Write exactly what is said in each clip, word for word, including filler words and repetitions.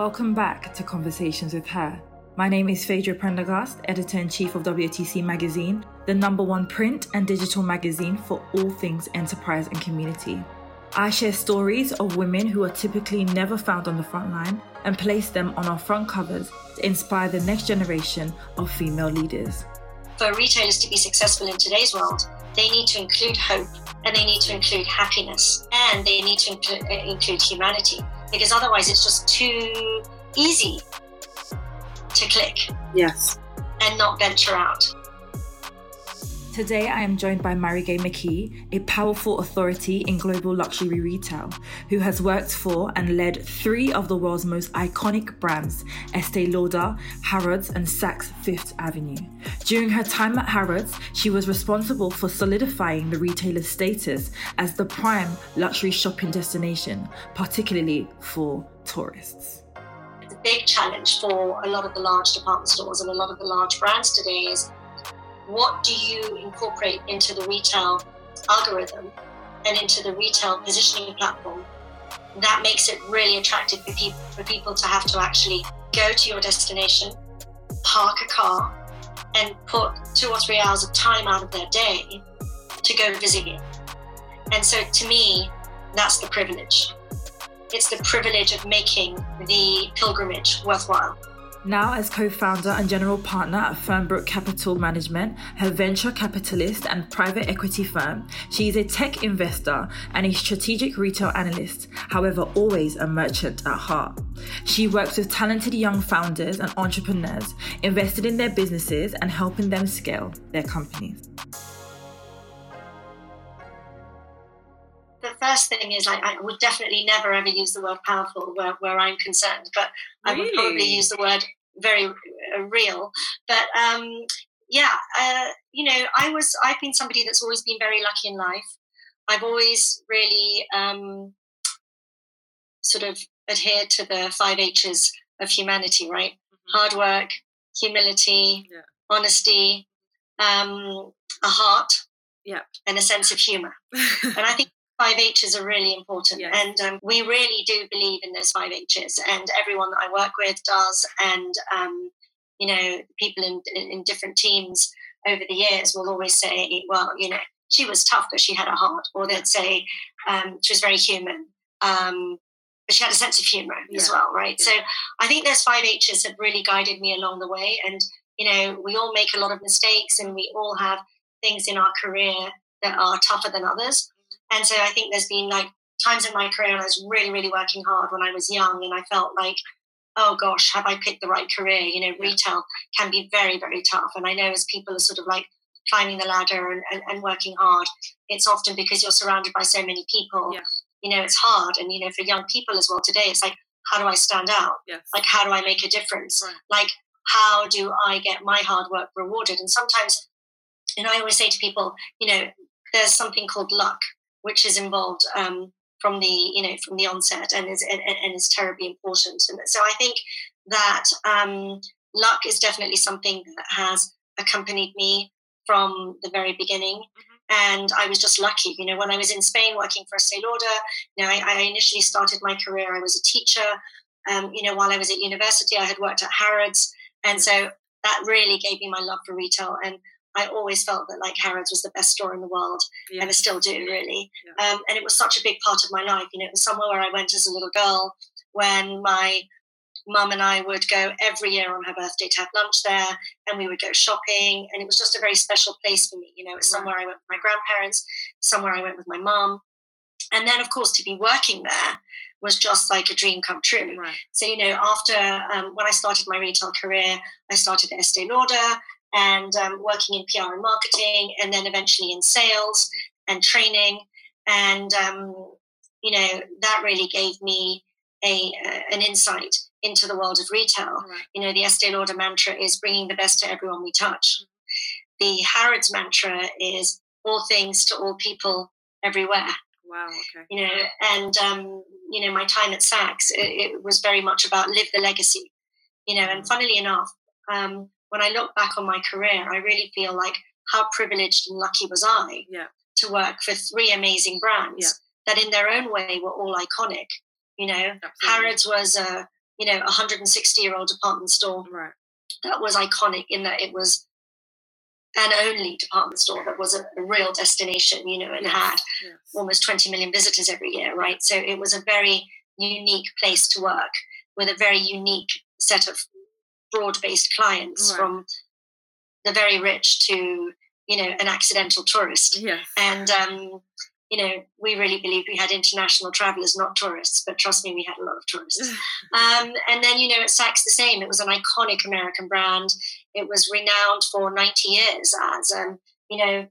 Welcome back to Conversations with Her. My name is Phaedra Prendergast, Editor-in-Chief of W T C Magazine, the number one print and digital magazine for all things enterprise and community. I share stories of women who are typically never found on the front line and place them on our front covers to inspire the next generation of female leaders. For retailers to be successful in today's world, they need to include hope, and they need to include happiness, and they need to include, include humanity, because otherwise it's just too easy to click. Yes. And not venture out. Today, I am joined by Marigay McKee, a powerful authority in global luxury retail, who has worked for and led three of the world's most iconic brands, Estee Lauder, Harrods, and Saks Fifth Avenue. During her time at Harrods, she was responsible for solidifying the retailer's status as the prime luxury shopping destination, particularly for tourists. The big challenge for a lot of the large department stores and a lot of the large brands today is, what do you incorporate into the retail algorithm and into the retail positioning platform that makes it really attractive for people, for people to have to actually go to your destination, park a car, and put two or three hours of time out of their day to go visit you? And so to me, that's the privilege. It's the privilege of making the pilgrimage worthwhile. Now as co-founder and general partner at Fernbrook Capital Management, her venture capitalist and private equity firm, she is a tech investor and a strategic retail analyst, however always a merchant at heart. She works with talented young founders and entrepreneurs, invested in their businesses and helping them scale their companies. The first thing is, like, I would definitely never ever use the word powerful where, where I'm concerned, but really? I would probably use the word very uh, real. But um, yeah, uh, you know, I was, I've been somebody that's always been very lucky in life. I've always really um, sort of adhered to the five H's of humanity, right? Mm-hmm. Hard work, humility, yeah. Honesty, um, a heart, yeah, and a sense of humor. And I think five H's are really important, yes. And um, we really do believe in those five H's, and everyone that I work with does, and um, you know, people in, in different teams over the years will always say, well, you know, she was tough but she had a heart, or they'd say um, she was very human um, but she had a sense of humour, yeah, as well, right? Yeah. So I think those five H's have really guided me along the way, and you know, we all make a lot of mistakes and we all have things in our career that are tougher than others. And so I think there's been, like, times in my career when I was really, really working hard when I was young, and I felt like, oh, gosh, have I picked the right career? You know, retail can be very, very tough. And I know as people are sort of, like, climbing the ladder and, and, and working hard, it's often because you're surrounded by so many people. Yes. You know, it's hard. And, you know, for young people as well today, it's like, how do I stand out? Yes. Like, how do I make a difference? Right. Like, how do I get my hard work rewarded? And sometimes, and I always say to people, you know, there's something called luck, which is involved um, from the, you know, from the onset, and is and, and is terribly important. And so I think that um, luck is definitely something that has accompanied me from the very beginning. Mm-hmm. And I was just lucky, you know, when I was in Spain working for Estee Lauder. You know, I, I initially started my career. I was a teacher. Um, you know, while I was at university, I had worked at Harrods, and so that really gave me my love for retail. And I always felt that, like, Harrods was the best store in the world, yeah, and I still do, really. Yeah. Um, and it was such a big part of my life. You know, it was somewhere where I went as a little girl when my mum and I would go every year on her birthday to have lunch there, and we would go shopping, and it was just a very special place for me. You know, it was somewhere I went with my grandparents, somewhere I went with my mum. And then, of course, to be working there was just like a dream come true. Right. So, you know, after um, when I started my retail career, I started at Estee Lauder, and um, working in P R and marketing, and then eventually in sales and training. And, um, you know, that really gave me a uh, an insight into the world of retail. Right. You know, the Estee Lauder mantra is bringing the best to everyone we touch. The Harrods mantra is all things to all people everywhere. Wow, okay. You know, and, um, you know, my time at Saks, it, it was very much about live the legacy. You know, and funnily enough, um, when I look back on my career, I really feel like how privileged and lucky was I, yeah, to work for three amazing brands, yeah, that in their own way were all iconic. You know, absolutely. Harrods was a, you know, a one hundred sixty year old department store right. that was iconic in that it was an only department store that was a, a real destination, you know, and yes. had yes. almost twenty million visitors every year, right? So it was a very unique place to work with a very unique set of broad-based clients right. from the very rich to, you know, an accidental tourist. Yes. And, um, you know, we really believed we had international travelers, not tourists, but trust me, we had a lot of tourists. um, and then, you know, at Saks the same, it was an iconic American brand. It was renowned for ninety years as, um, you know,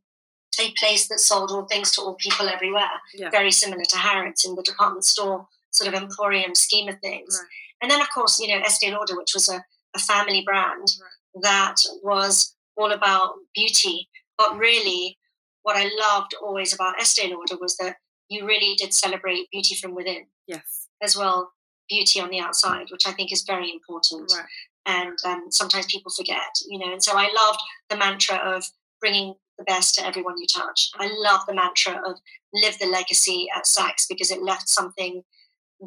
a place that sold all things to all people everywhere, yeah. very similar to Harrods in the department store sort of emporium scheme of things. Right. And then, of course, you know, Estee Lauder, which was a, a family brand right. that was all about beauty. But really, what I loved always about Estee Lauder was that you really did celebrate beauty from within. Yes. As well, beauty on the outside, which I think is very important. Right. And um, sometimes people forget, you know. And so I loved the mantra of bringing the best to everyone you touch. I love the mantra of live the legacy at Saks because it left something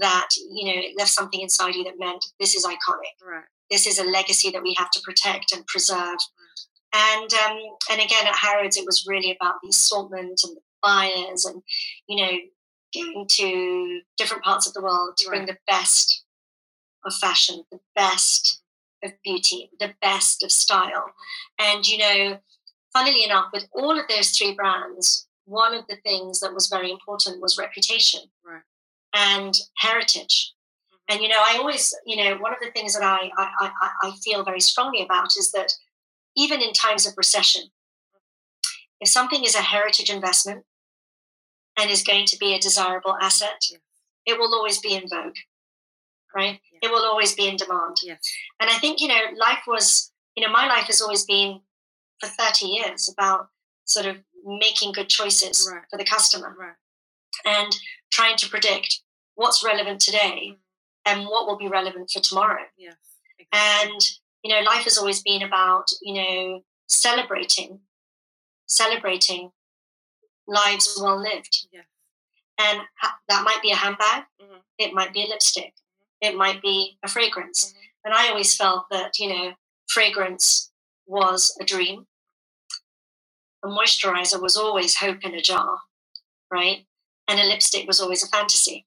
that, you know, it left something inside you that meant this is iconic. Right. This is a legacy that we have to protect and preserve. And um, and again, at Harrods, it was really about the assortment and the buyers and, you know, going to different parts of the world to right. bring the best of fashion, the best of beauty, the best of style. And, you know, funnily enough, with all of those three brands, one of the things that was very important was reputation right. and heritage. Mm-hmm. And, you know, I always, you know, one of the things that I I, I, I feel very strongly about is that even in times of recession, if something is a heritage investment and is going to be a desirable asset, yes. it will always be in vogue, right? Yes. It will always be in demand. Yes. And I think, you know, life was, you know, my life has always been for thirty years about sort of making good choices right. for the customer right. and trying to predict what's relevant today mm-hmm. and what will be relevant for tomorrow. Yes. Exactly. And you know, life has always been about, you know, celebrating, celebrating lives well lived. Yeah. And ha- that might be a handbag. Mm-hmm. It might be a lipstick. Mm-hmm. It might be a fragrance. Mm-hmm. And I always felt that, you know, fragrance was a dream. A moisturizer was always hope in a jar, right? And a lipstick was always a fantasy.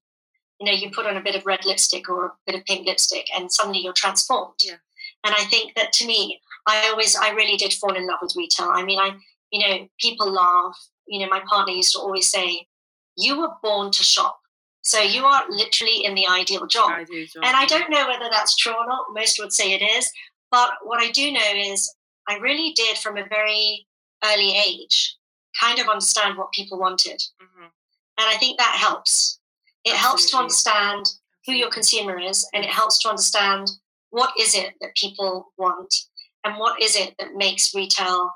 You know, you put on a bit of red lipstick or a bit of pink lipstick and suddenly you're transformed. Yeah. And I think that to me, I always, I really did fall in love with retail. I mean, I, you know, people laugh. You know, my partner used to always say, you were born to shop. So you are literally in the ideal job. Ideal job. And I don't know whether that's true or not. Most would say it is. But what I do know is I really did from a very early age kind of understand what people wanted. Mm-hmm. And I think that helps. It Absolutely. Helps to understand who your consumer is and it helps to understand what is it that people want and what is it that makes retail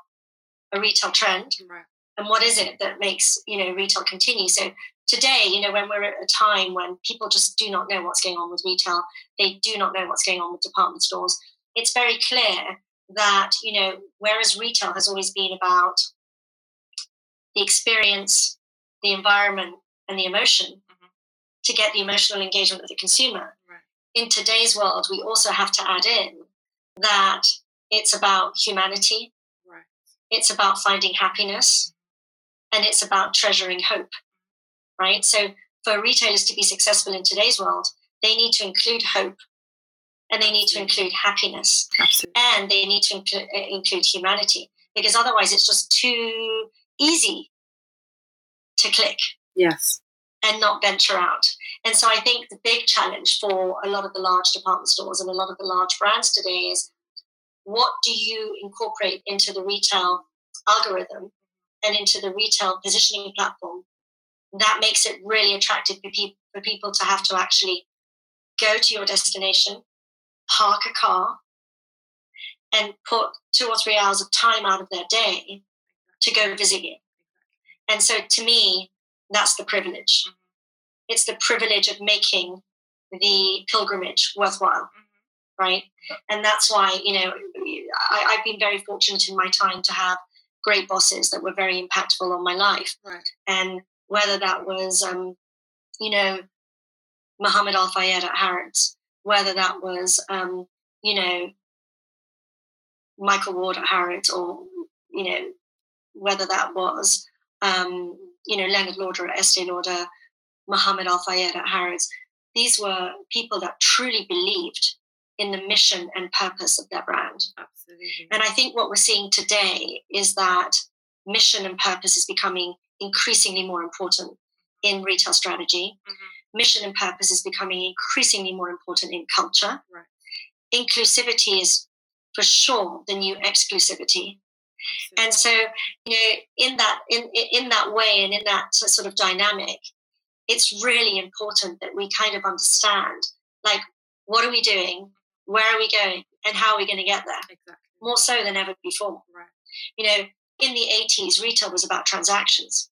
a retail trend right. and what is it that makes, you know, retail continue. So today, you know, when we're at a time when people just do not know what's going on with retail, they do not know what's going on with department stores, it's very clear that, you know, whereas retail has always been about the experience, the environment and the emotion mm-hmm. to get the emotional engagement of the consumer. In today's world, we also have to add in that it's about humanity, right. it's about finding happiness, and it's about treasuring hope, right? So for retailers to be successful in today's world, they need to include hope, and they need to include happiness, Absolutely. And they need to incl- include humanity, because otherwise it's just too easy to click. Yes. And not venture out. And so I think the big challenge for a lot of the large department stores and a lot of the large brands today is what do you incorporate into the retail algorithm and into the retail positioning platform that makes it really attractive for, pe- for people to have to actually go to your destination, park a car, and put two or three hours of time out of their day to go visit you. And so to me, that's the privilege. Mm-hmm. It's the privilege of making the pilgrimage worthwhile, mm-hmm. right? And that's why, you know, I, I've been very fortunate in my time to have great bosses that were very impactful on my life. Right. And whether that was, um, you know, Muhammad Al-Fayed at Harrods, whether that was, um, you know, Michael Ward at Harrods, or, you know, whether that was, um, you know, Leonard Lauder at Estee Lauder, Muhammad Al-Fayed at Harrods. These were people that truly believed in the mission and purpose of their brand. Absolutely. And I think what we're seeing today is that mission and purpose is becoming increasingly more important in retail strategy. Mm-hmm. Mission and purpose is becoming increasingly more important in culture. Right. Inclusivity is for sure the new exclusivity. Absolutely. And so, you know, in that in in that way and in that sort of dynamic, it's really important that we kind of understand, like, what are we doing, where are we going, and how are we going to get there? Exactly. More so than ever before. Right. You know, in the eighties, retail was about transactions.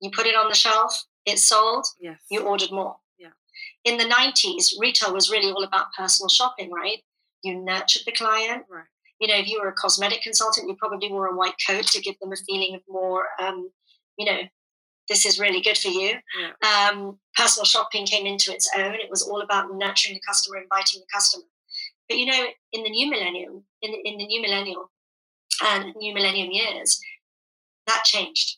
You put it on the shelf, it sold, yes. You ordered more. Yeah. In the nineties, retail was really all about personal shopping, right? You nurtured the client. Right. You know, if you were a cosmetic consultant, you probably wore a white coat to give them a feeling of more, um, you know, this is really good for you. Yeah. Um, personal shopping came into its own. It was all about nurturing the customer, inviting the customer. But, you know, in the new millennium, in the, in the new millennial and new millennium years, that changed.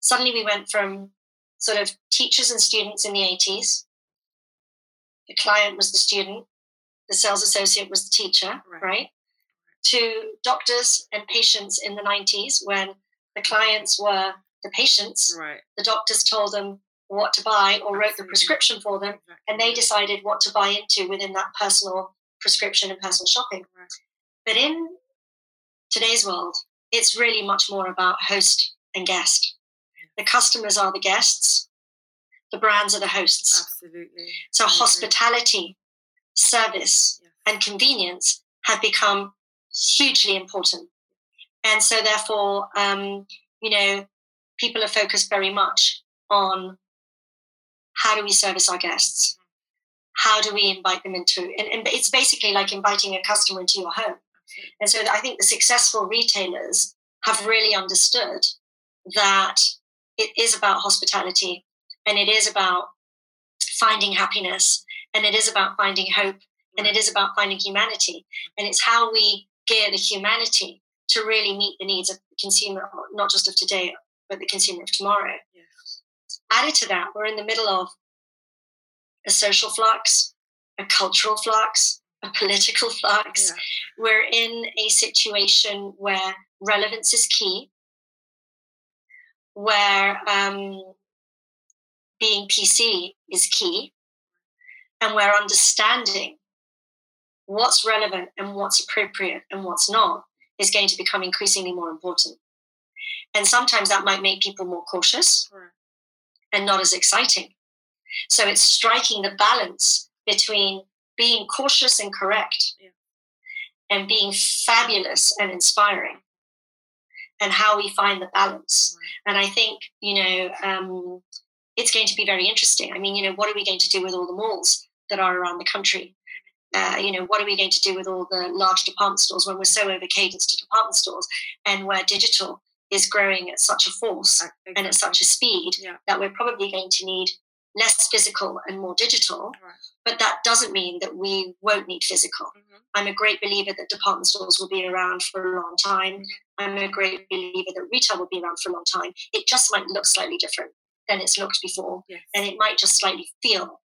Suddenly we went from sort of teachers and students in the eighties. The client was the student. The sales associate was the teacher, right? right? To doctors and patients in the nineties, when the clients were the patients, right. The doctors told them what to buy or wrote Absolutely. The prescription for them, exactly. And they decided what to buy into within that personal prescription and personal shopping. Right. But in today's world, it's really much more about host and guest. The customers are the guests, the brands are the hosts. Absolutely. So Absolutely. Hospitality, service, yeah. and convenience have become hugely important. And so therefore, um, you know, people are focused very much on how do we service our guests? How do we invite them into? And, and it's basically like inviting a customer into your home. And so I think the successful retailers have really understood that it is about hospitality, and it is about finding happiness, and it is about finding hope, and it is about finding humanity. And it's how we gear the humanity to really meet the needs of the consumer, not just of today, but the consumer of tomorrow. Yes. Added to that, we're in the middle of a social flux, a cultural flux, a political flux. Yeah. We're in a situation where relevance is key, where um, being P C is key, and where understanding what's relevant and what's appropriate and what's not is going to become increasingly more important. And sometimes that might make people more cautious right. and not as exciting. So it's striking the balance between being cautious and correct yeah. and being fabulous and inspiring, and how we find the balance. Right. And I think, you know, um, it's going to be very interesting. I mean, you know, what are we going to do with all the malls that are around the country? Uh, you know, what are we going to do with all the large department stores when we're so over-cadenced to department stores, and where digital is growing at such a force exactly. and at such a speed yeah. that we're probably going to need less physical and more digital, right. but that doesn't mean that we won't need physical. Mm-hmm. I'm a great believer that department stores will be around for a long time. Mm-hmm. I'm a great believer that retail will be around for a long time. It just might look slightly different than it's looked before, yes. and it might just slightly feel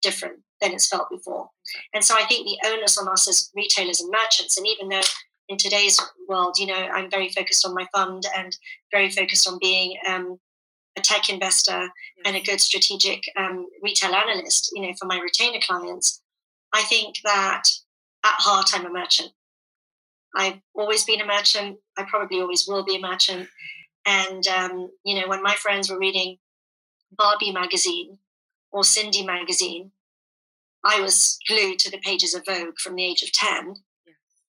different than it's felt before. Okay. And so I think the onus on us as retailers and merchants, and even though in today's world, you know, I'm very focused on my fund and very focused on being um, a tech investor yes. and a good strategic um, retail analyst, you know, for my retainer clients. I think that at heart, I'm a merchant. I've always been a merchant. I probably always will be a merchant. And, um, you know, when my friends were reading Barbie magazine or Cindy magazine, I was glued to the pages of Vogue from the age of ten.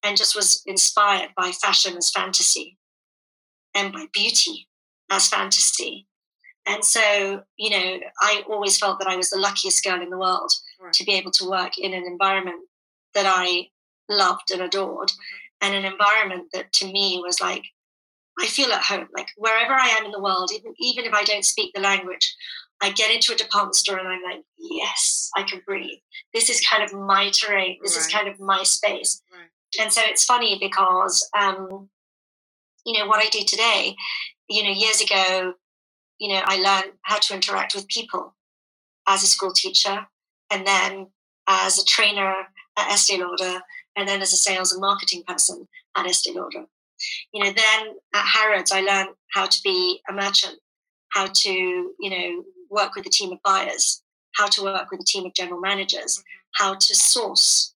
And just was inspired by fashion as fantasy, and by beauty as fantasy. And so, you know, I always felt that I was the luckiest girl in the world right. to be able to work in an environment that I loved and adored, and an environment that to me was like, I feel at home. Like wherever I am in the world, even, even if I don't speak the language, I get into a department store and I'm like, yes, I can breathe. This is kind of my terrain. This right. is kind of my space. Right. And so it's funny because, um, you know, what I do today, you know, years ago, you know, I learned how to interact with people as a school teacher and then as a trainer at Estee Lauder and then as a sales and marketing person at Estee Lauder. You know, then at Harrods, I learned how to be a merchant, how to, you know, work with a team of buyers, how to work with a team of general managers, how to source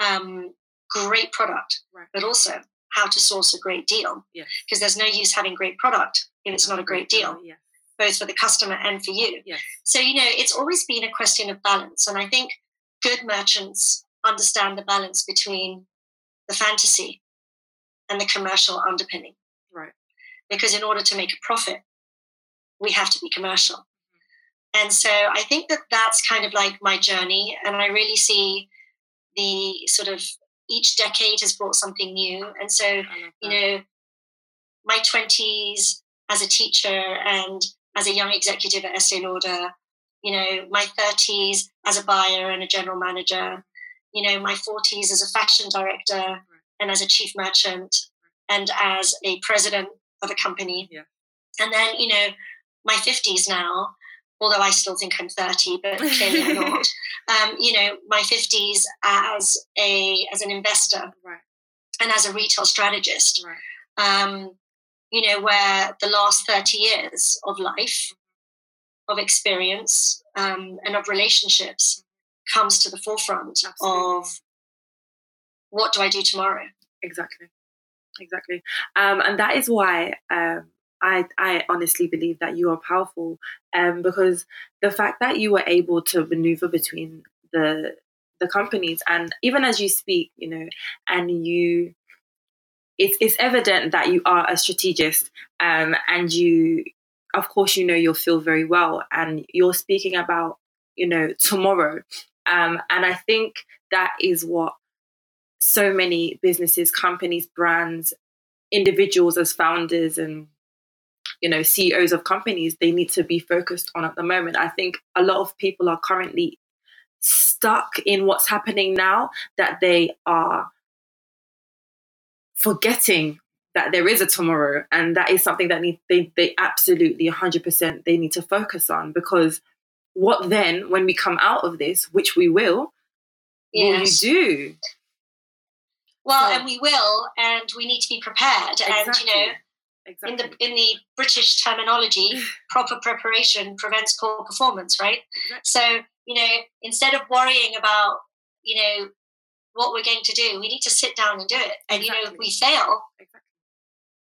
um, great product, right. but also how to source a great deal. Because yes. there's no use having great product if it's no, not a great deal, yeah. both for the customer and for you. Yes. So, you know, it's always been a question of balance. And I think good merchants understand the balance between the fantasy and the commercial underpinning. Right. Because in order to make a profit, we have to be commercial. And so I think that that's kind of like my journey. And I really see the sort of each decade has brought something new. And so, you know, my twenties as a teacher and as a young executive at Estee Lauder, you know, my thirties as a buyer and a general manager, you know, my forties as a fashion director and as a chief merchant and as a president of a company. Yeah. And then, you know, my fifties now, although I still think I'm thirty, but clearly I'm not, um, you know, my fifties as a as an investor right. and as a retail strategist, right. um, you know, where the last thirty years of life, of experience um, and of relationships comes to the forefront Absolutely. Of what do I do tomorrow? Exactly. Exactly. Um, and that is why... Uh, I, I honestly believe that you are powerful um, because the fact that you were able to maneuver between the the companies and even as you speak, you know, and you, it's it's evident that you are a strategist um, and you, of course, you know your field very well and you're speaking about, you know, tomorrow. Um, and I think that is what so many businesses, companies, brands, individuals as founders and you know, C E Os of companies, they need to be focused on at the moment. I think a lot of people are currently stuck in what's happening now that they are forgetting that there is a tomorrow. And that is something that need, they, they absolutely one hundred percent they need to focus on because what then, when we come out of this, which we will, yes. will you do? Well, so, and we will, and we need to be prepared. Exactly. And, you know, Exactly. In the in the British terminology, proper preparation prevents poor performance, right? Exactly. So, you know, instead of worrying about, you know, what we're going to do, we need to sit down and do it. And, exactly. you know, if we fail, exactly.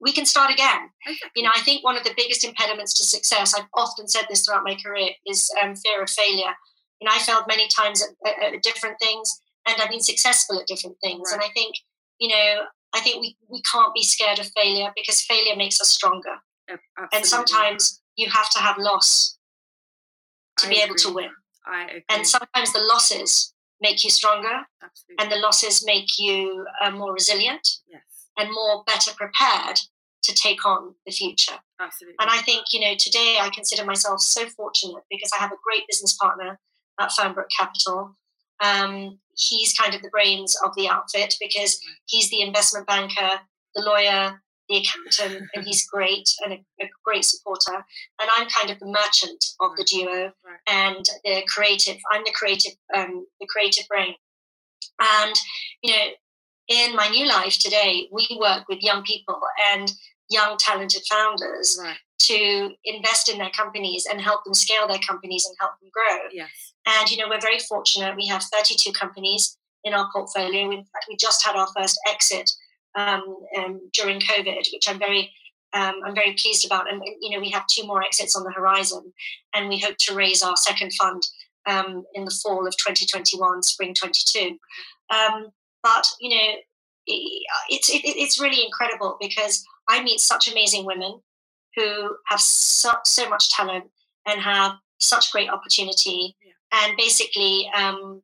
we can start again. Exactly. You know, I think one of the biggest impediments to success, I've often said this throughout my career, is um, fear of failure. You know, I failed many times at, at, at different things and I've been successful at different things. Right. And I think, you know, I think we, we can't be scared of failure because failure makes us stronger. Absolutely. And sometimes you have to have loss to I be agree. Able to win. I agree. And sometimes the losses make you stronger Absolutely. And the losses make you uh, more resilient yes. and more better prepared to take on the future. Absolutely. And I think, you know, today I consider myself so fortunate because I have a great business partner at Fernbrook Capital. Um, he's kind of the brains of the outfit because he's the investment banker, the lawyer, the accountant, and he's great and a, a great supporter. And I'm kind of the merchant of the duo and the creative. I'm the creative, um, the creative brain. And, you know, in my new life today, we work with young people and young talented founders right. to invest in their companies and help them scale their companies and help them grow. Yes. And, you know, we're very fortunate. We have thirty-two companies in our portfolio. In fact, we just had our first exit um, um, during COVID, which I'm very um, I'm very pleased about. And, you know, we have two more exits on the horizon. And we hope to raise our second fund um, in the fall of twenty twenty-one, spring twenty-two. Um, but, you know, it's, it, it's really incredible because I meet such amazing women who have so, so much talent and have such great opportunity. And basically, um,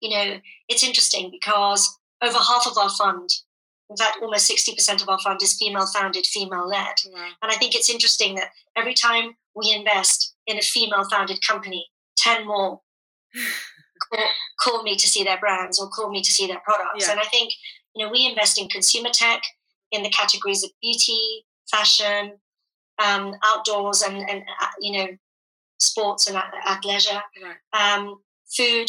you know, it's interesting because over half of our fund In fact, almost sixty percent of our fund is female-founded, female-led. Mm. And I think it's interesting that every time we invest in a female-founded company, ten more call, call me to see their brands or call me to see their products. Yeah. And I think, you know, we invest in consumer tech in the categories of beauty, fashion, um, outdoors and, and uh, you know, sports and athleisure, right. um, food,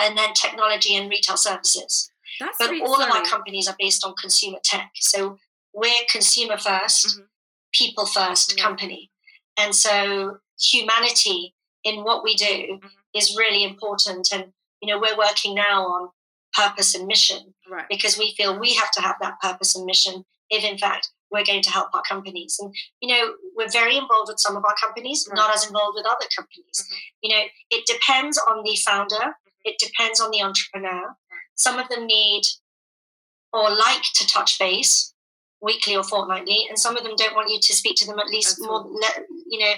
and then technology and retail services. That's but really all funny. Of our companies are based on consumer tech. So we're consumer first, mm-hmm. people first mm-hmm. company. And so humanity in what we do mm-hmm. is really important. And, you know, we're working now on purpose and mission right. because we feel we have to have that purpose and mission if, in fact, we're going to help our companies. And, you know, we're very involved with some of our companies, right. not as involved with other companies. Mm-hmm. You know, it depends on the founder. It depends on the entrepreneur. Some of them need or like to touch base weekly or fortnightly, and some of them don't want you to speak to them at least more, you know,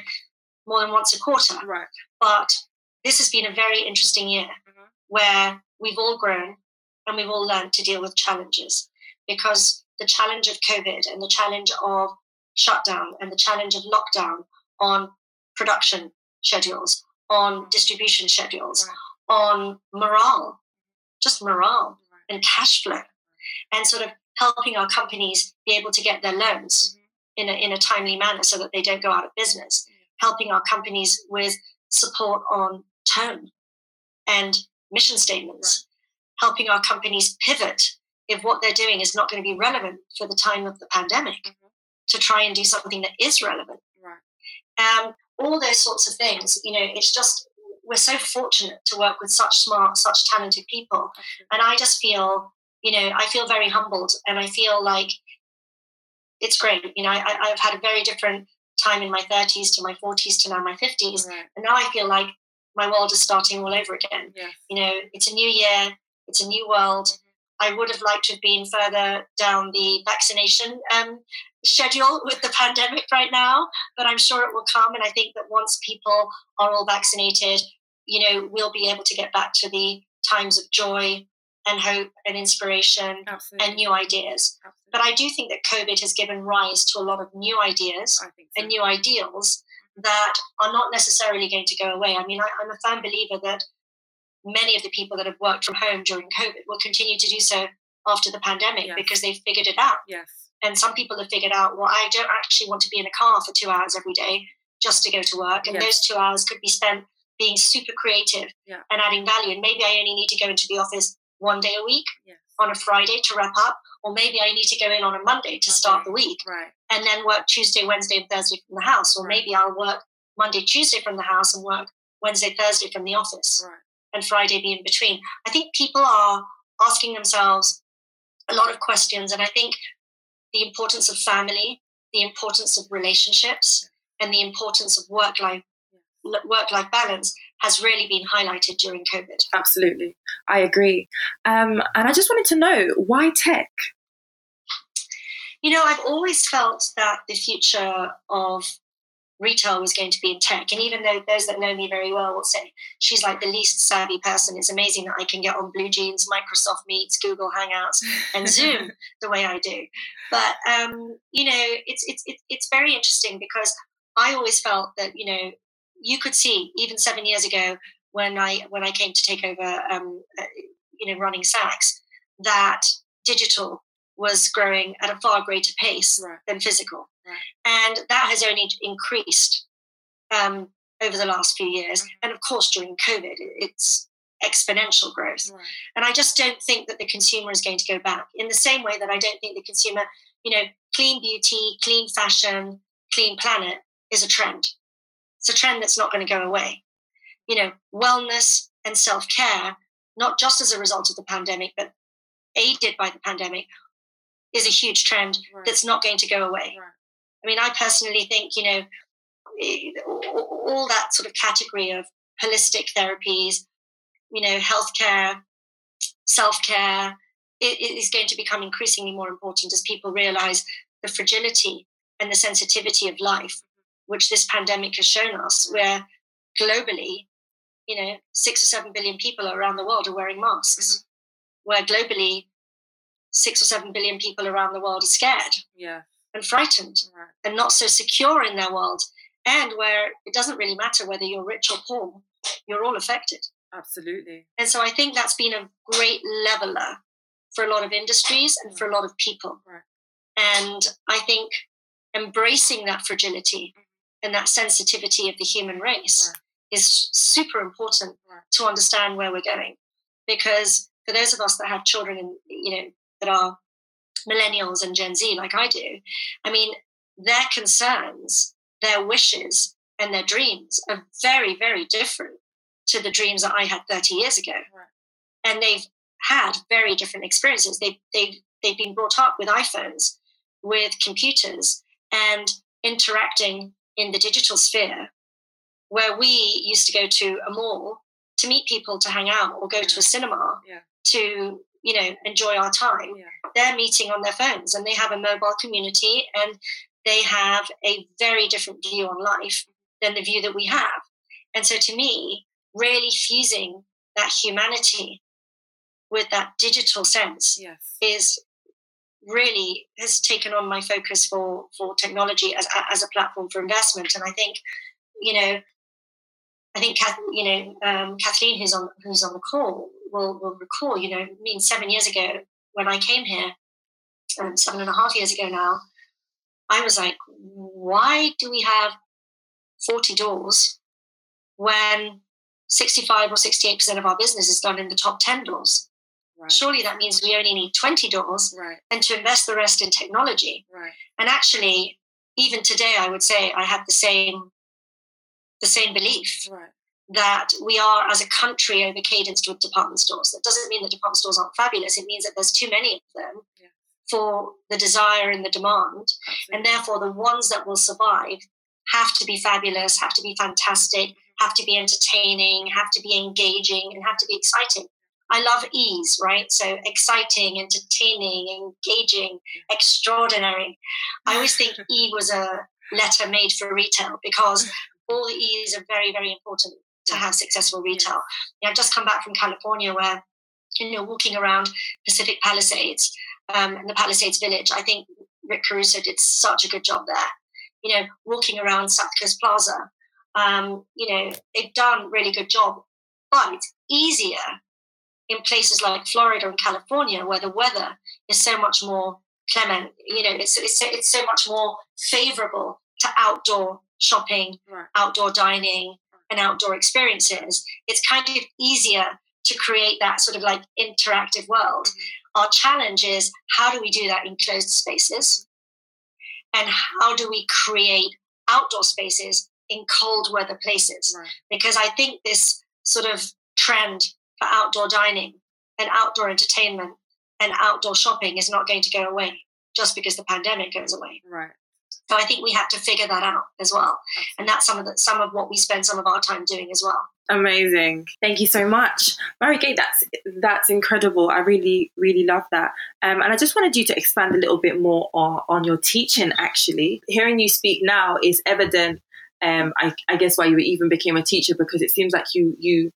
more than once a quarter. Right. But this has been a very interesting year mm-hmm. where we've all grown and we've all learned to deal with challenges, because the challenge of COVID and the challenge of shutdown and the challenge of lockdown on production schedules, on distribution schedules, right. on morale. Just morale and cash flow, and sort of helping our companies be able to get their loans mm-hmm. in a in a timely manner so that they don't go out of business, mm-hmm. helping our companies with support on tone and mission statements, right. helping our companies pivot if what they're doing is not going to be relevant for the time of the pandemic mm-hmm. to try and do something that is relevant. Right. Um, all those sorts of things, you know, it's just, we're so fortunate to work with such smart, such talented people. And I just feel, you know, I feel very humbled, and I feel like it's great. You know, I, I've had a very different time in my thirties to my forties to now my fifties. Right. And now I feel like my world is starting all over again. Yes. You know, it's a new year. It's a new world. I would have liked to have been further down the vaccination um, schedule with the pandemic right now, but I'm sure it will come. And I think that once people are all vaccinated, you know, we'll be able to get back to the times of joy and hope and inspiration Absolutely. And new ideas. Absolutely. But I do think that COVID has given rise to a lot of new ideas I think so. And new ideals that are not necessarily going to go away. I mean, I, I'm a firm believer that many of the people that have worked from home during COVID will continue to do so after the pandemic yes. because they've figured it out. Yes. And some people have figured out, well, I don't actually want to be in a car for two hours every day just to go to work. And yes. those two hours could be spent being super creative yeah. and adding value. And maybe I only need to go into the office one day a week yes. on a Friday to wrap up. Or maybe I need to go in on a Monday to okay. start the week right. and then work Tuesday, Wednesday and Thursday from the house. Or right. maybe I'll work Monday, Tuesday from the house and work Wednesday, Thursday from the office. Right. And Friday be in between. I think people are asking themselves a lot of questions, and I think the importance of family, the importance of relationships, and the importance of work-life work-life balance has really been highlighted during COVID. Absolutely, I agree. Um, and I just wanted to know, why tech? You know, I've always felt that the future of retail was going to be in tech. And even though those that know me very well will say, she's like the least savvy person. It's amazing that I can get on Blue Jeans, Microsoft Meets, Google Hangouts, and Zoom the way I do. But, um, you know, it's, it's, it's very interesting, because I always felt that, you know, you could see even seven years ago when I, when I came to take over, um, you know, running Saks, that digital was growing at a far greater pace right. than physical. Right. And that has only increased um, over the last few years. Mm-hmm. And of course, during COVID, it's exponential growth. Right. And I just don't think that the consumer is going to go back in the same way that I don't think the consumer, you know, clean beauty, clean fashion, clean planet is a trend. It's a trend that's not going to go away. You know, wellness and self-care, not just as a result of the pandemic, but aided by the pandemic, is a huge trend right. that's not going to go away. Right. I mean, I personally think, you know, all that sort of category of holistic therapies, you know, healthcare, self-care, it is going to become increasingly more important as people realize the fragility and the sensitivity of life, which this pandemic has shown us, where globally, you know, six or seven billion people around the world are wearing masks, mm-hmm. where globally, six or seven billion people around the world are scared yeah. and frightened yeah. and not so secure in their world, and where it doesn't really matter whether you're rich or poor, you're all affected. Absolutely. And so I think that's been a great leveler for a lot of industries and for a lot of people. Right. And I think embracing that fragility and that sensitivity of the human race yeah. is super important yeah. to understand where we're going. Because for those of us that have children and, you know, that are millennials and Gen Z like I do, I mean, their concerns, their wishes and their dreams are very, very different to the dreams that I had thirty years ago. Right. And they've had very different experiences. They've, they've, they've been brought up with iPhones, with computers, and interacting in the digital sphere, where we used to go to a mall to meet people, to hang out, or go yeah. to a cinema yeah. to, you know, enjoy our time. Yeah. They're meeting on their phones, and they have a mobile community, and they have a very different view on life than the view that we have. And so to me, really fusing that humanity with that digital sense yes. is really has taken on my focus for, for technology as, as a platform for investment. And I think, you know, I think, you know, um, Kathleen, who's on, who's on the call, will, will recall, you know, I mean, seven years ago when I came here, um, seven and a half years ago now, I was like, why do we have forty doors when sixty-five or sixty-eight percent of our business is done in the top ten doors? Right. Surely that means we only need twenty doors right. and to invest the rest in technology. Right. And actually, even today, I would say I have the same the same belief right. that we are, as a country, overcadenced with department stores. That doesn't mean that department stores aren't fabulous. It means that there's too many of them yeah. for the desire and the demand. Absolutely. And therefore, the ones that will survive have to be fabulous, have to be fantastic, have to be entertaining, have to be engaging, and have to be exciting. I love ease, right? So exciting, entertaining, engaging, extraordinary. I always think E was a letter made for retail, because all the E's are very, very important to have successful retail. You know, I've just come back from California, where, you know, walking around Pacific Palisades um, and the Palisades Village, I think Rick Caruso did such a good job there. You know, walking around South Coast Plaza, um, you know, they've done a really good job, but it's easier in places like Florida and California, where the weather is so much more clement. You know, it's it's it's so much more favorable to outdoor shopping, right. outdoor dining, and outdoor experiences. It's kind of easier to create that sort of like interactive world. Mm-hmm. Our challenge is, how do we do that in closed spaces? And how do we create outdoor spaces in cold weather places? Right. Because I think this sort of trend for outdoor dining and outdoor entertainment and outdoor shopping is not going to go away just because the pandemic goes away. Right. So I think we have to figure that out as well. And that's some of the, some of what we spend some of our time doing as well. Amazing. Thank you so much, Marigay. That's that's incredible. I really, really love that. Um, and I just wanted you to expand a little bit more on, on your teaching, actually. Hearing you speak now is evident, um, I, I guess, why you even became a teacher, because it seems like you you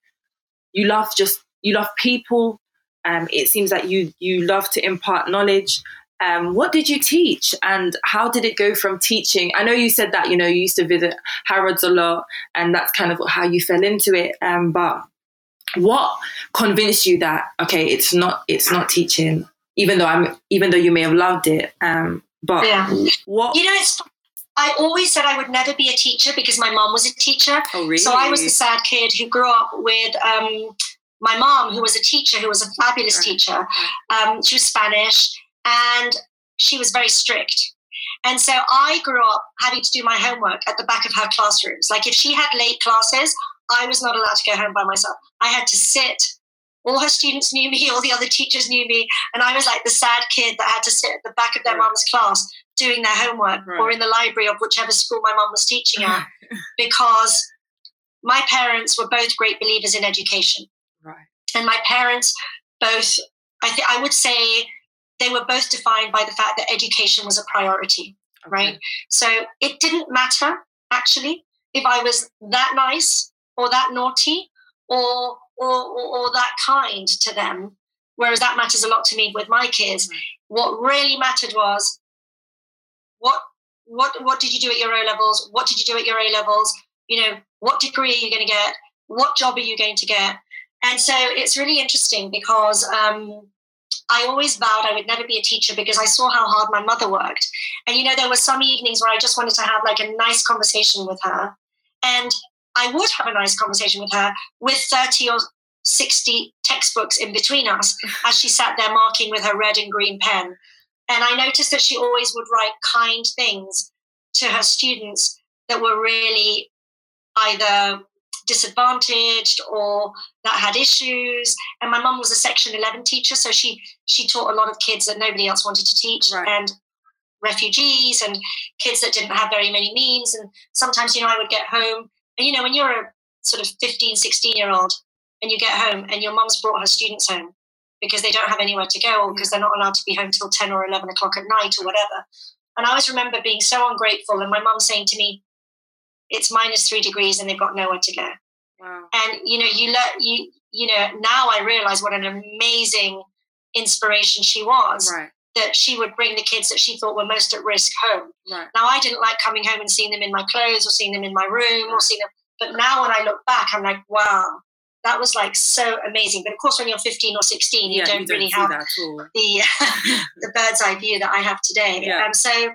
you love just you love people. Um, it seems like you you love to impart knowledge. Um, what did you teach, and how did it go from teaching? I know you said that, you know, you used to visit Harrods a lot, and that's kind of how you fell into it. Um, but what convinced you that, okay, it's not, it's not teaching, even though I'm, even though you may have loved it. Um, but yeah. what, you know, it's, I always said I would never be a teacher because my mom was a teacher. Oh, really? So I was the sad kid who grew up with, um, my mom, who was a teacher, who was a fabulous right. teacher. Um, she was Spanish. And she was very strict. And so I grew up having to do my homework at the back of her classrooms. Like, if she had late classes, I was not allowed to go home by myself. I had to sit. All her students knew me. All the other teachers knew me. And I was like the sad kid that had to sit at the back of their right. mum's class doing their homework right. or in the library of whichever school my mum was teaching at, because my parents were both great believers in education. Right. And my parents both, I think I would say, they were both defined by the fact that education was a priority, okay. right? So it didn't matter, actually, if I was that nice or that naughty or or, or, or that kind to them. Whereas that matters a lot to me with my kids. Mm. What really mattered was what what what did you do at your O levels? What did you do at your A levels? You know, what degree are you going to get? What job are you going to get? And so it's really interesting because um, I always vowed I would never be a teacher because I saw how hard my mother worked. And, you know, there were some evenings where I just wanted to have like a nice conversation with her. And I would have a nice conversation with her with thirty or sixty textbooks in between us as she sat there marking with her red and green pen. And I noticed that she always would write kind things to her students that were really either disadvantaged or that had issues. And my mum was a Section eleven teacher, so she she taught a lot of kids that nobody else wanted to teach, right. And refugees and kids that didn't have very many means. And sometimes, you know, I would get home, and, you know, when you're a sort of fifteen, sixteen-year-old, and you get home and your mum's brought her students home because they don't have anywhere to go or because they're not allowed to be home till ten or eleven o'clock at night or whatever. And I always remember being so ungrateful and my mum saying to me, it's minus three degrees and they've got nowhere to go. Wow. And, you know, you let you, you know, now I realize what an amazing inspiration she was, right. That she would bring the kids that she thought were most at risk home. Right. Now, I didn't like coming home and seeing them in my clothes or seeing them in my room or seeing them. But now when I look back, I'm like, wow, that was like so amazing. But of course, when you're fifteen or sixteen, you, yeah, don't, you don't really have the the bird's eye view that I have today. Yeah. Um, so, I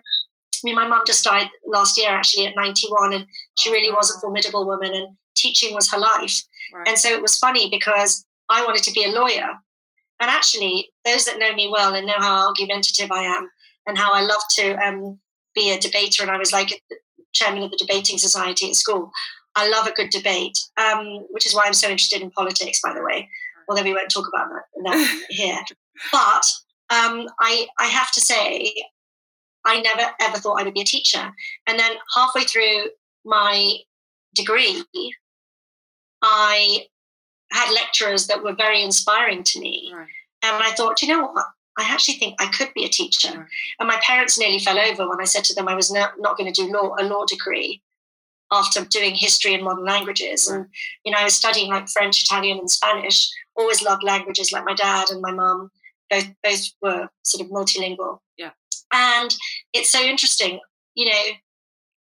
mean, my mum just died last year, actually, at ninety-one, and she really was a formidable woman, and teaching was her life. Right. And so it was funny because I wanted to be a lawyer. And actually, those that know me well and know how argumentative I am and how I love to um, be a debater, and I was like chairman of the debating society at school. I love a good debate, um, which is why I'm so interested in politics, by the way, although we won't talk about that, that here. But um, I, I have to say, I never, ever thought I would be a teacher. And then halfway through my degree, I had lecturers that were very inspiring to me. Right. And I thought, you know what? I actually think I could be a teacher. Right. And my parents nearly fell over when I said to them I was not, not going to do law, a law degree after doing history and modern languages. And, you know, I was studying like French, Italian and Spanish, always loved languages like my dad and my mum. Both, both were sort of multilingual. Yeah. And it's so interesting. You know,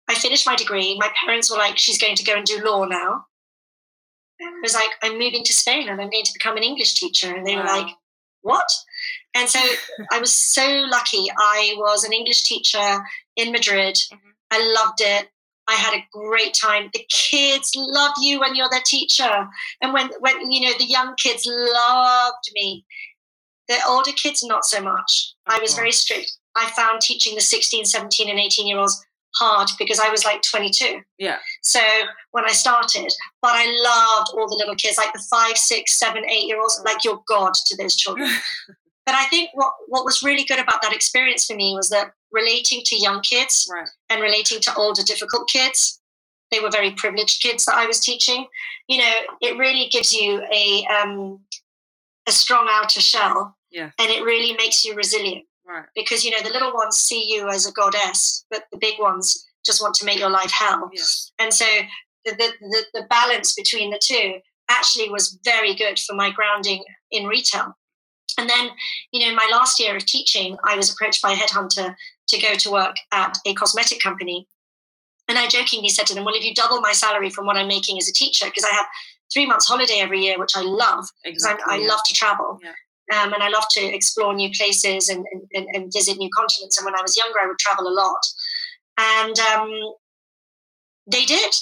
I finished my degree. My parents were like, she's going to go and do law now. I was like, I'm moving to Spain and I'm going to become an English teacher. And they wow. were like, what? And so I was so lucky. I was an English teacher in Madrid. Mm-hmm. I loved it. I had a great time. The kids love you when you're their teacher. And when, when you know, the young kids loved me. The older kids, not so much. Oh, I was wow. very strict. I found teaching the sixteen, seventeen, and eighteen-year-olds hard because I was like twenty-two. Yeah. So when I started, but I loved all the little kids, like the five, six, seven, eight-year-olds, like you're God to those children. But I think what, what was really good about that experience for me was that relating to young kids right. and relating to older, difficult kids, they were very privileged kids that I was teaching. You know, it really gives you a um, a strong outer shell, yeah. and it really makes you resilient. Right. Because, you know, the little ones see you as a goddess, but the big ones just want to make your life hell. Yeah. And so the, the, the, the balance between the two actually was very good for my grounding in retail. And then, you know, in my last year of teaching, I was approached by a headhunter to go to work at a cosmetic company. And I jokingly said to them, well, if you double my salary from what I'm making as a teacher, because I have three months holiday every year, which I love, because exactly. I love to travel. Yeah. Um, and I love to explore new places and, and, and visit new continents. And when I was younger, I would travel a lot. And um, they did.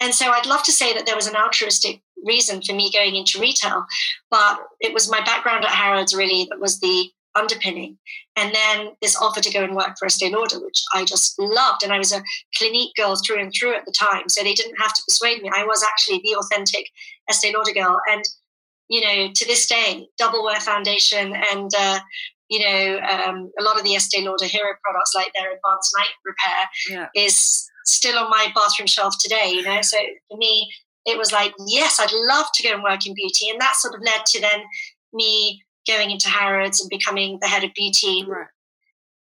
And so I'd love to say that there was an altruistic reason for me going into retail, but it was my background at Harrods really that was the underpinning. And then this offer to go and work for Estee Lauder, which I just loved. And I was a Clinique girl through and through at the time. So they didn't have to persuade me. I was actually the authentic Estee Lauder girl. And you know, to this day, Double Wear Foundation and, uh, you know, um, a lot of the Estee Lauder hero products like their Advanced Night Repair yeah. is still on my bathroom shelf today, you know. So for me, it was like, yes, I'd love to go and work in beauty. And that sort of led to then me going into Harrods and becoming the head of beauty, right.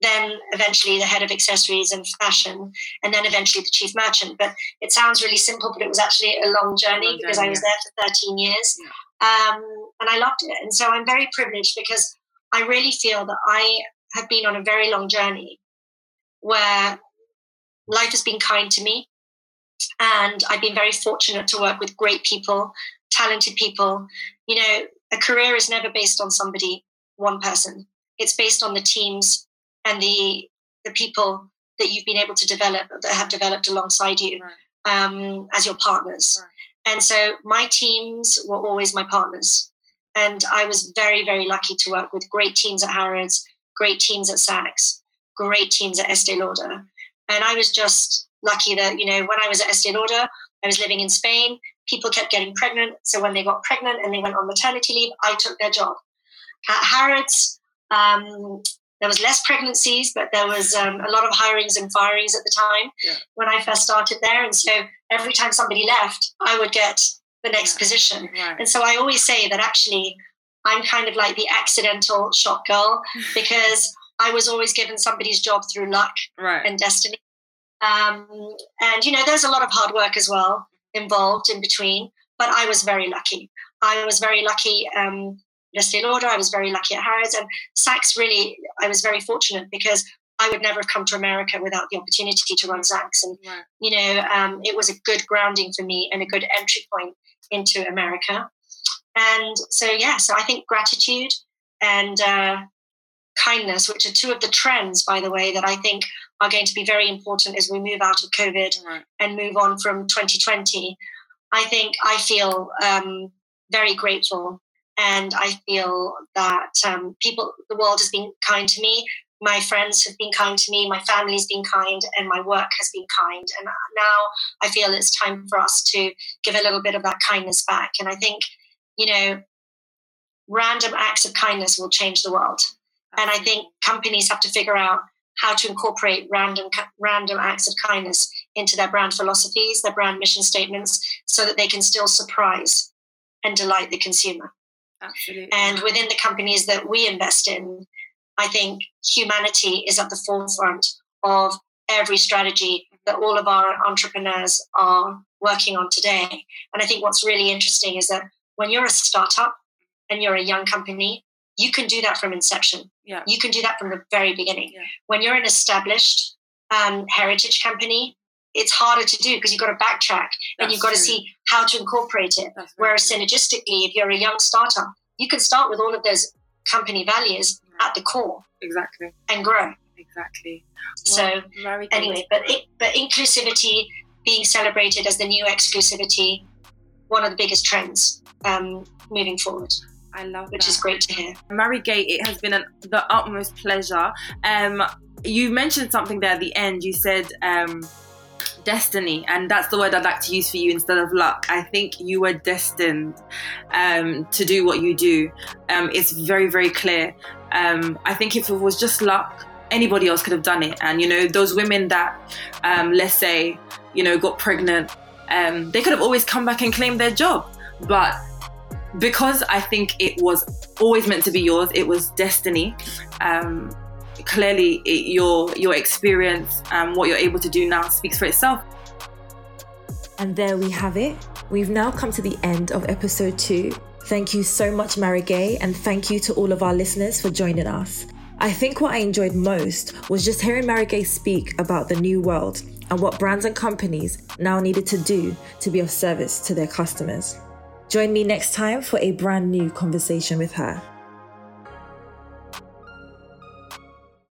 then eventually the head of accessories and fashion, and then eventually the chief merchant. But it sounds really simple, but it was actually a long journey, a long journey because I was yeah. there for thirteen years. Yeah. Um, and I loved it. And so I'm very privileged because I really feel that I have been on a very long journey where life has been kind to me. And I've been very fortunate to work with great people, talented people. You know, a career is never based on somebody, one person. It's based on the teams and the the people that you've been able to develop, that have developed alongside you, right. um, as your partners. Right. And so my teams were always my partners. And I was very, very lucky to work with great teams at Harrods, great teams at Saks, great teams at Estee Lauder. And I was just lucky that, you know, when I was at Estee Lauder, I was living in Spain. People kept getting pregnant. So when they got pregnant and they went on maternity leave, I took their job. At Harrods, um, there was less pregnancies, but there was um, a lot of hirings and firings at the time yeah. when I first started there. And so every time somebody left, I would get the next yeah. position. Right. And so I always say that actually I'm kind of like the accidental shop girl because I was always given somebody's job through luck right. and destiny. Um, and, you know, there's a lot of hard work as well involved in between, but I was very lucky. I was very lucky um, at Estee Lauder. I was very lucky at Harrods. And Saks really, I was very fortunate because I would never have come to America without the opportunity to run Saks. And, yeah. you know, um, it was a good grounding for me and a good entry point into America. And so, yeah, so I think gratitude and uh, kindness, which are two of the trends, by the way, that I think are going to be very important as we move out of COVID right. and move on from twenty twenty. I think I feel um, very grateful, and I feel that um, people, the world has been kind to me. My friends have been kind to me. My family's been kind, and my work has been kind. And now I feel it's time for us to give a little bit of that kindness back. And I think, you know, random acts of kindness will change the world. And I think companies have to figure out how to incorporate random random acts of kindness into their brand philosophies, their brand mission statements, so that they can still surprise and delight the consumer. Absolutely. And within the companies that we invest in, I think humanity is at the forefront of every strategy that all of our entrepreneurs are working on today. And I think what's really interesting is that when you're a startup and you're a young company, you can do that from inception. Yeah. You can do that from the very beginning. Yeah. When you're an established um, heritage company, it's harder to do because you've got to backtrack That's and you've got true. to see how to incorporate it. That's Whereas true. synergistically, if you're a young startup, you can start with all of those company values yeah. at the core. Exactly. And grow. Exactly. Well, so Marigay. anyway, but it, but inclusivity being celebrated as the new exclusivity, one of the biggest trends um, moving forward. I love Which that. is great to hear. Marigay, it has been an, the utmost pleasure. Um, you mentioned something there at the end. You said um, destiny, and that's the word I'd like to use for you instead of luck. I think you were destined um, to do what you do. Um, it's very, very clear. Um, I think if it was just luck, anybody else could have done it. And, you know, those women that, um, let's say, you know, got pregnant, um, they could have always come back and claimed their job. But because I think it was always meant to be yours, it was destiny. Um, clearly, it, your your experience and what you're able to do now speaks for itself. And there we have it. We've now come to the end of episode two. Thank you so much, Marigay, and thank you to all of our listeners for joining us. I think what I enjoyed most was just hearing Marigay speak about the new world and what brands and companies now needed to do to be of service to their customers. Join me next time for a brand new conversation with her.